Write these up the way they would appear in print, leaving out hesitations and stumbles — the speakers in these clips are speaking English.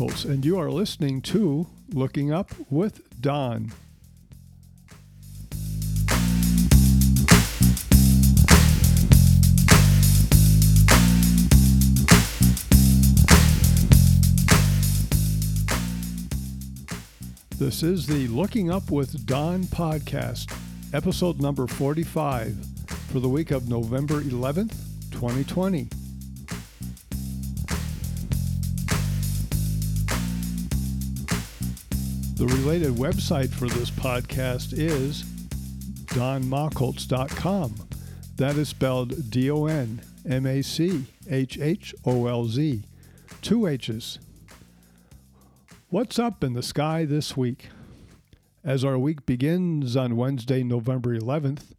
Macholtz, and you are listening to Looking Up with Don. This is the Looking Up with Don podcast, episode number 45, for the week of November 11th, 2020. The related website for this podcast is donmacholtz.com. That is spelled D-O-N-M-A-C-H-H-O-L-Z. Two H's. What's up in the sky this week? As our week begins on Wednesday, November 11th,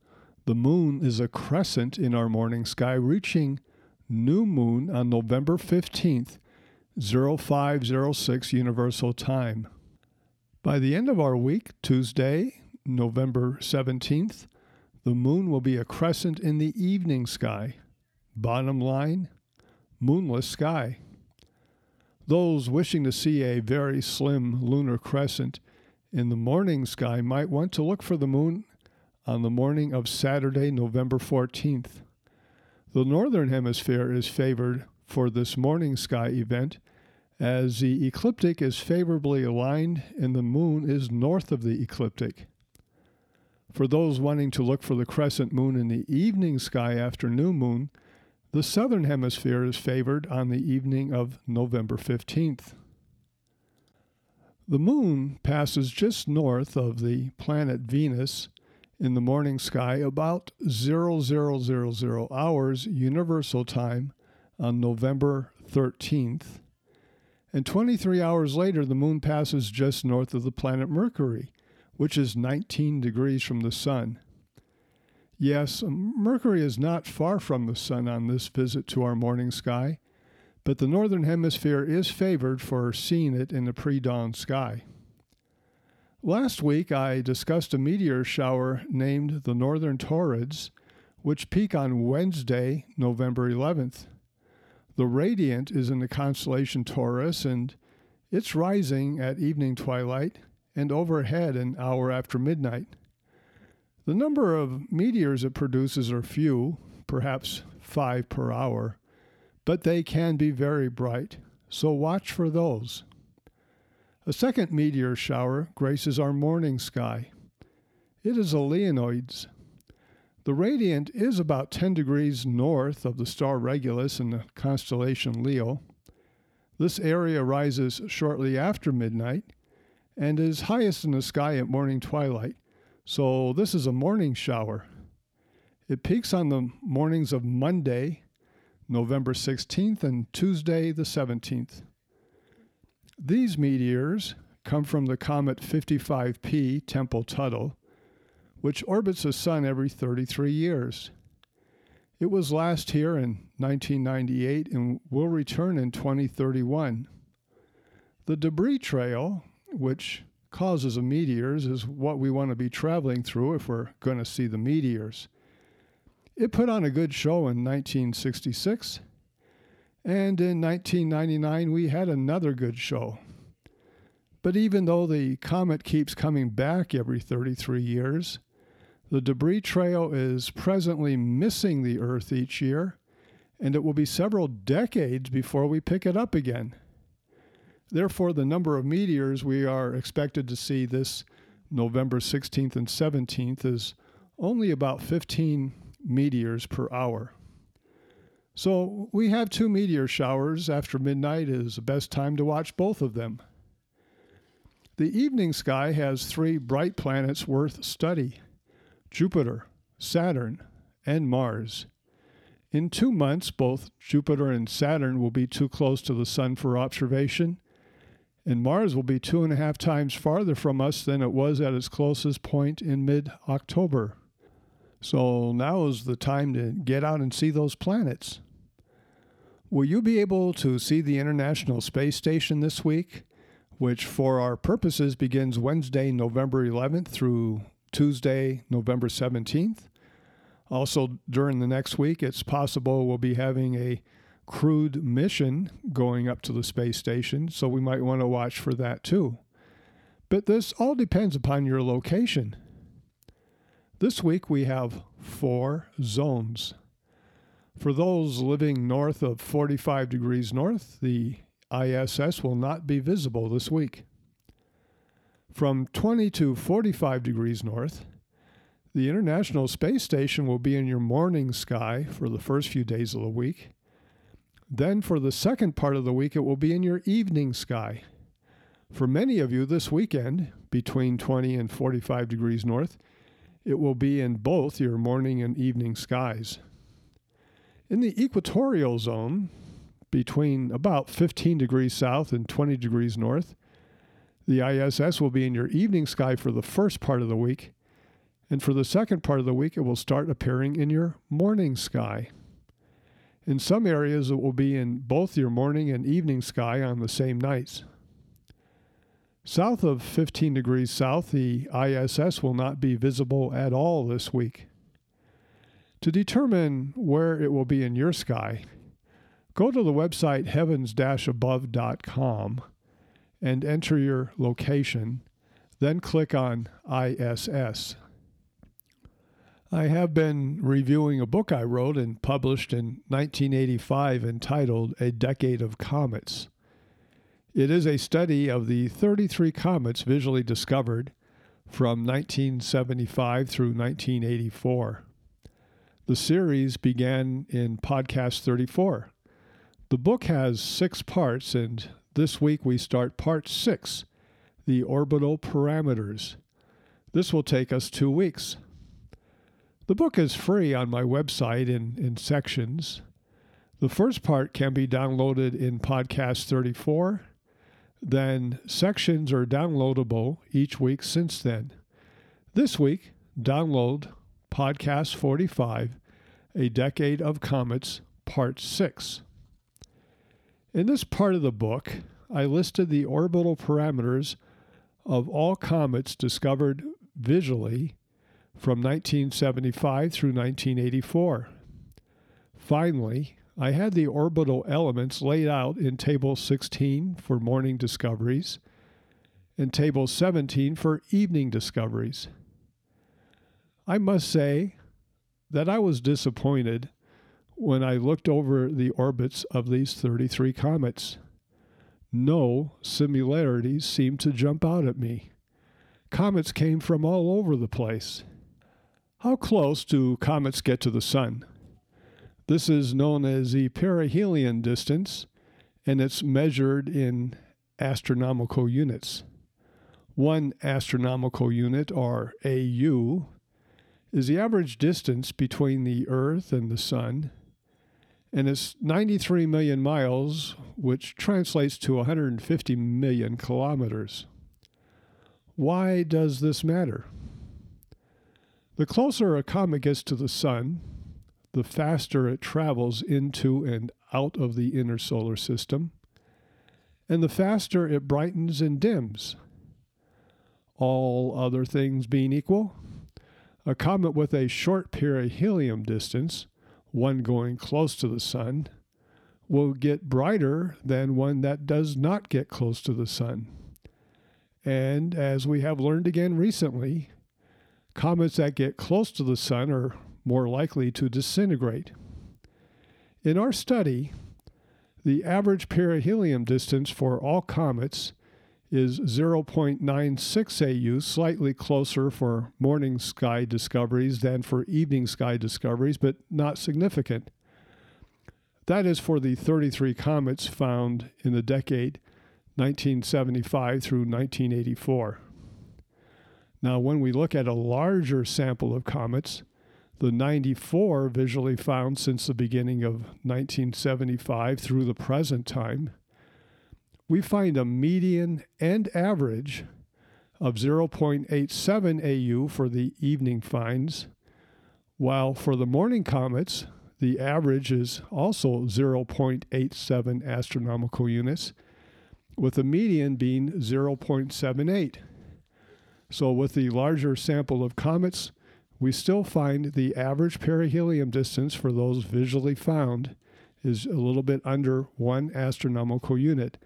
the moon is a crescent in our morning sky, reaching new moon on November 15th, 0506 Universal Time. By the end of our week, Tuesday, November 17th, the moon will be a crescent in the evening sky. Bottom line, moonless sky. Those wishing to see a very slim lunar crescent in the morning sky might want to look for the moon on the morning of Saturday, November 14th. The northern hemisphere is favored for this morning sky event, as the ecliptic is favorably aligned and the moon is north of the ecliptic. For those wanting to look for the crescent moon in the evening sky after new moon, the southern hemisphere is favored on the evening of November 15th. The moon passes just north of the planet Venus in the morning sky about 0000 hours Universal Time on November 13th. And 23 hours later, the moon passes just north of the planet Mercury, which is 19 degrees from the sun. Yes, Mercury is not far from the sun on this visit to our morning sky, but the northern hemisphere is favored for seeing it in the pre-dawn sky. Last week, I discussed a meteor shower named the Northern Taurids, which peak on Wednesday, November 11th. The radiant is in the constellation Taurus, and it's rising at evening twilight and overhead an hour after midnight. The number of meteors it produces are few, perhaps 5 per hour, but they can be very bright, so watch for those. A second meteor shower graces our morning sky. It is a Leonids. The radiant is about 10 degrees north of the star Regulus in the constellation Leo. This area rises shortly after midnight and is highest in the sky at morning twilight, so this is a morning shower. It peaks on the mornings of Monday, November 16th, and Tuesday the 17th. These meteors come from the comet 55P Tempel-Tuttle, which orbits the sun every 33 years. It was last here in 1998 and will return in 2031. The debris trail, which causes the meteors, is what we want to be traveling through if we're going to see the meteors. It put on a good show in 1966, and in 1999 we had another good show. But even though the comet keeps coming back every 33 years, the debris trail is presently missing the Earth each year, and it will be several decades before we pick it up again. Therefore, the number of meteors we are expected to see this November 16th and 17th is only about 15 meteors per hour. So we have two meteor showers. After midnight is the best time to watch both of them. The evening sky has three bright planets worth study: Jupiter, Saturn, and Mars. In 2 months, both Jupiter and Saturn will be too close to the sun for observation, and Mars will be 2.5 times farther from us than it was at its closest point in mid-October. So now is the time to get out and see those planets. Will you be able to see the International Space Station this week, which for our purposes begins Wednesday, November 11th through Tuesday, November 17th? Also, during the next week, it's possible we'll be having a crewed mission going up to the space station, so we might want to watch for that too. But this all depends upon your location. This week we have 4 zones. For those living north of 45 degrees north, the ISS will not be visible this week. From 20 to 45 degrees north, the International Space Station will be in your morning sky for the first few days of the week. Then for the second part of the week, it will be in your evening sky. For many of you this weekend, between 20 and 45 degrees north, it will be in both your morning and evening skies. In the equatorial zone, between about 15 degrees south and 20 degrees north, the ISS will be in your evening sky for the first part of the week, and for the second part of the week, it will start appearing in your morning sky. In some areas, it will be in both your morning and evening sky on the same nights. South of 15 degrees south, the ISS will not be visible at all this week. To determine where it will be in your sky, go to the website heavens-above.com and enter your location, then click on ISS. I have been reviewing a book I wrote and published in 1985 entitled A Decade of Comets. It is a study of the 33 comets visually discovered from 1975 through 1984. The series began in podcast 34. The book has 6 parts, and this week we start part 6, the orbital parameters. This will take us 2 weeks. The book is free on my website in sections. The first part can be downloaded in podcast 34. Then sections are downloadable each week since then. This week, download podcast 45, A Decade of Comets, part 6. In this part of the book, I listed the orbital parameters of all comets discovered visually from 1975 through 1984. Finally, I had the orbital elements laid out in Table 16 for morning discoveries and Table 17 for evening discoveries. I must say that I was disappointed when I looked over the orbits of these 33 comets. No similarities seemed to jump out at me. Comets came from all over the place. How close do comets get to the Sun? This is known as the perihelion distance, and it's measured in astronomical units. 1 astronomical unit, or AU, is the average distance between the Earth and the Sun, and it's 93 million miles, which translates to 150 million kilometers. Why does this matter? The closer a comet gets to the Sun, the faster it travels into and out of the inner solar system, and the faster it brightens and dims. All other things being equal, a comet with a short perihelion distance, one going close to the Sun, will get brighter than one that does not get close to the Sun. And as we have learned again recently, comets that get close to the Sun are more likely to disintegrate. In our study, the average perihelion distance for all comets is 0.96 AU, slightly closer for morning sky discoveries than for evening sky discoveries, but not significant. That is for the 33 comets found in the decade 1975 through 1984. Now, when we look at a larger sample of comets, the 94 visually found since the beginning of 1975 through the present time, we find a median and average of 0.87 AU for the evening finds, while for the morning comets, the average is also 0.87 astronomical units, with the median being 0.78. So with the larger sample of comets, we still find the average perihelion distance for those visually found is a little bit under one astronomical unit.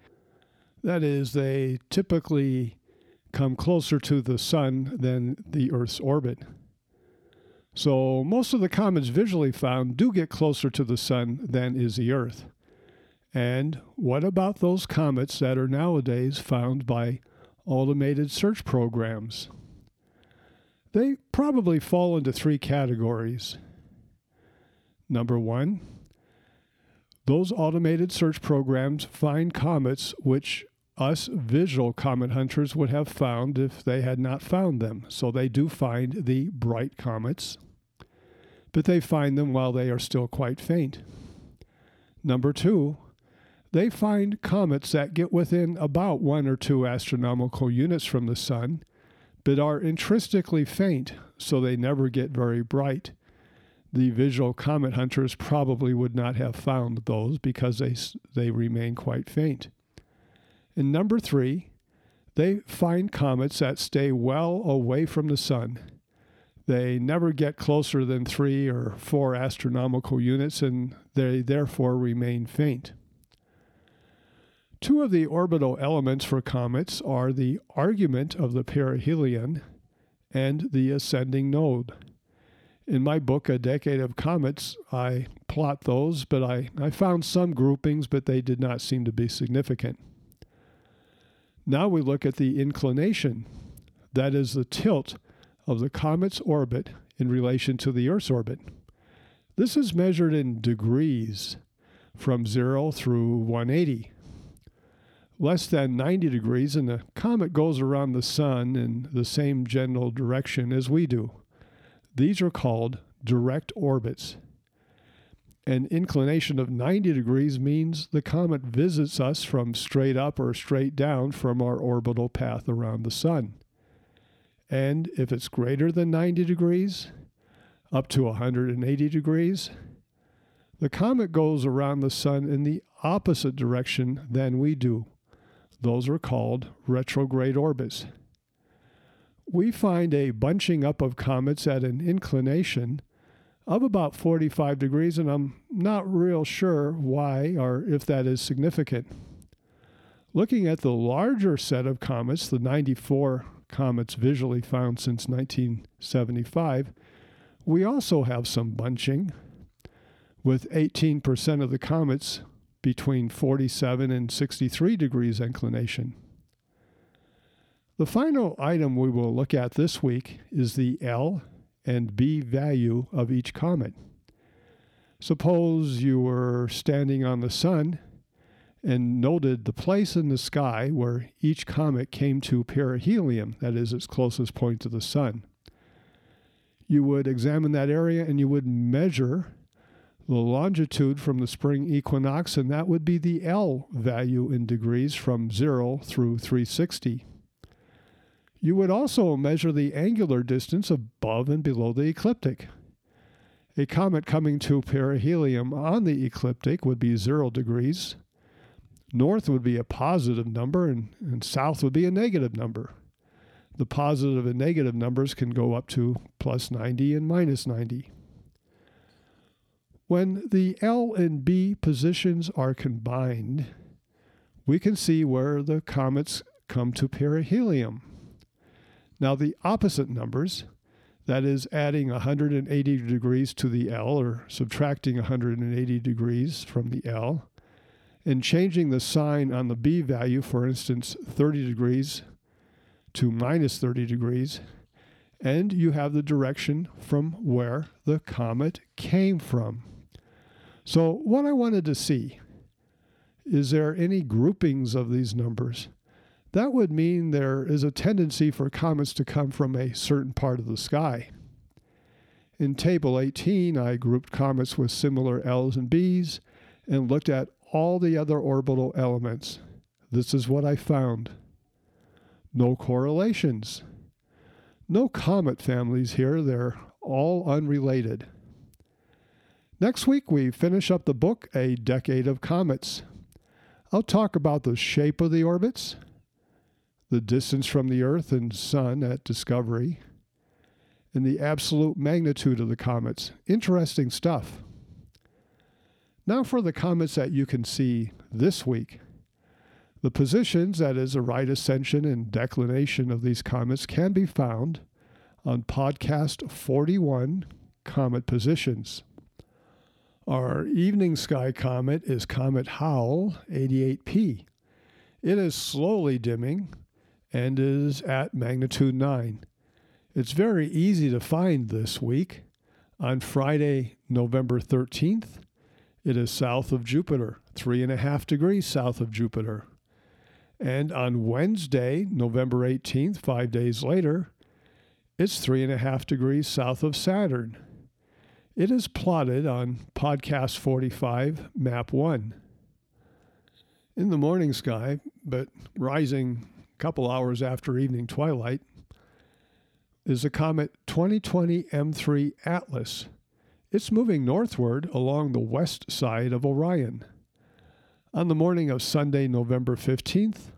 That is, they typically come closer to the sun than the Earth's orbit. So most of the comets visually found do get closer to the sun than is the Earth. And what about those comets that are nowadays found by automated search programs? They probably fall into three categories. Number one, those automated search programs find comets which us visual comet hunters would have found if they had not found them. So they do find the bright comets, but they find them while they are still quite faint. Number two, they find comets that get within about 1 or 2 astronomical units from the sun, but are intrinsically faint, so they never get very bright. The visual comet hunters probably would not have found those because they remain quite faint. And number three, they find comets that stay well away from the sun. They never get closer than 3 or 4 astronomical units, and they therefore remain faint. Two of the orbital elements for comets are the argument of the perihelion and the ascending node. In my book, A Decade of Comets, I plot those, but I found some groupings, but they did not seem to be significant. Now we look at the inclination, that is the tilt of the comet's orbit in relation to the Earth's orbit. This is measured in degrees from 0 through 180. Less than 90 degrees, and the comet goes around the sun in the same general direction as we do. These are called direct orbits. An inclination of 90 degrees means the comet visits us from straight up or straight down from our orbital path around the sun. And if it's greater than 90 degrees, up to 180 degrees, the comet goes around the sun in the opposite direction than we do. Those are called retrograde orbits. We find a bunching up of comets at an inclination of about 45 degrees, and I'm not real sure why or if that is significant. Looking at the larger set of comets, the 94 comets visually found since 1975, we also have some bunching, with 18% of the comets between 47 and 63 degrees inclination. The final item we will look at this week is the L and B value of each comet. Suppose you were standing on the sun and noted the place in the sky where each comet came to perihelion, that is, its closest point to the sun. You would examine that area and you would measure the longitude from the spring equinox, and that would be the L value in degrees from 0 through 360. You would also measure the angular distance above and below the ecliptic. A comet coming to perihelion on the ecliptic would be 0 degrees. North would be a positive number, and south would be a negative number. The positive and negative numbers can go up to plus 90 and minus 90. When the L and B positions are combined, we can see where the comets come to perihelion. Now, the opposite numbers, that is adding 180 degrees to the L or subtracting 180 degrees from the L, and changing the sign on the B value, for instance, 30 degrees to minus 30 degrees, and you have the direction from where the comet came from. So what I wanted to see, is there any groupings of these numbers? That would mean there is a tendency for comets to come from a certain part of the sky. In Table 18, I grouped comets with similar L's and B's and looked at all the other orbital elements. This is what I found. No correlations. No comet families here. They're all unrelated. Next week, we finish up the book, A Decade of Comets. I'll talk about the shape of the orbits, the distance from the Earth and Sun at discovery, and the absolute magnitude of the comets. Interesting stuff. Now for the comets that you can see this week. The positions, that is, the right ascension and declination of these comets, can be found on podcast 41, Comet Positions. Our evening sky comet is Comet Howell 88P. It is slowly dimming and is at magnitude 9. It's very easy to find this week. On Friday, November 13th, it is south of Jupiter, 3.5 degrees south of Jupiter. And on Wednesday, November 18th, 5 days later, it's 3.5 degrees south of Saturn. It is plotted on Podcast 45, Map 1. In the morning sky, but rising a couple hours after evening twilight, is the comet 2020 M3 Atlas. It's moving northward along the west side of Orion. On the morning of Sunday, November 15th,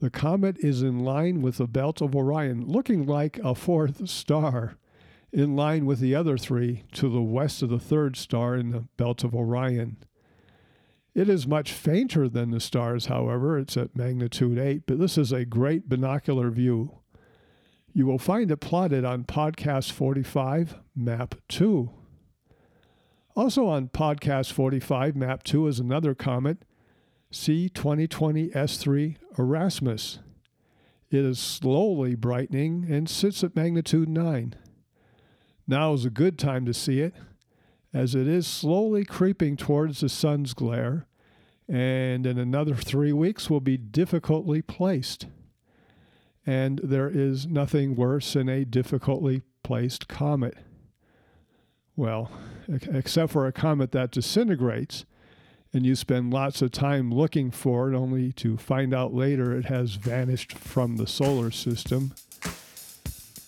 the comet is in line with the belt of Orion, looking like a fourth star, in line with the other three to the west of the third star in the belt of Orion. It is much fainter than the stars, however. It's at magnitude 8, but this is a great binocular view. You will find it plotted on Podcast 45, Map 2. Also on Podcast 45, Map 2 is another comet, C2020 S3 Erasmus. It is slowly brightening and sits at magnitude 9. Now is a good time to see it, as it is slowly creeping towards the sun's glare, and in another 3 weeks will be difficultly placed. And there is nothing worse than a difficultly placed comet. Well, except for a comet that disintegrates, and you spend lots of time looking for it, only to find out later it has vanished from the solar system.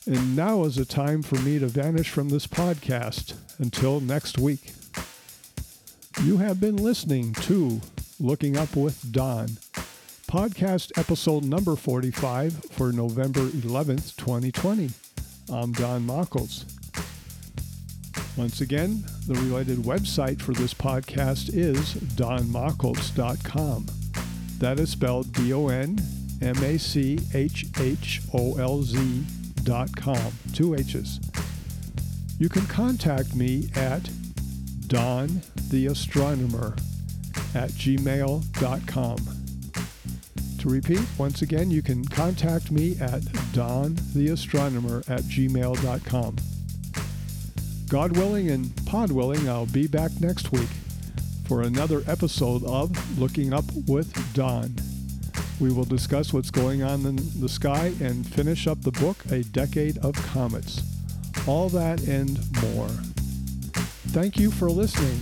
And now is the time for me to vanish from this podcast. Until next week. You have been listening to Looking Up with Don, podcast episode number 45 for November 11th, 2020. I'm Don Macholtz. Once again, the related website for this podcast is donmacholtz.com. That is spelled donmacholtz.com, 2 H's. You can contact me at dontheastronomer@gmail.com. To repeat, once again, you can contact me at dontheastronomer@gmail.com. God willing and pod willing, I'll be back next week for another episode of Looking Up with Don. We will discuss what's going on in the sky and finish up the book, A Decade of Comets. All that and more. Thank you for listening.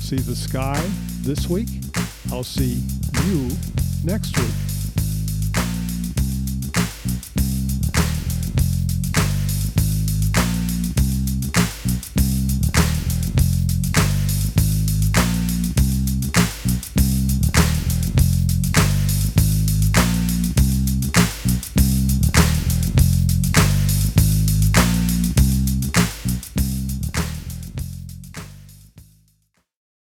See the sky this week. I'll see you next week.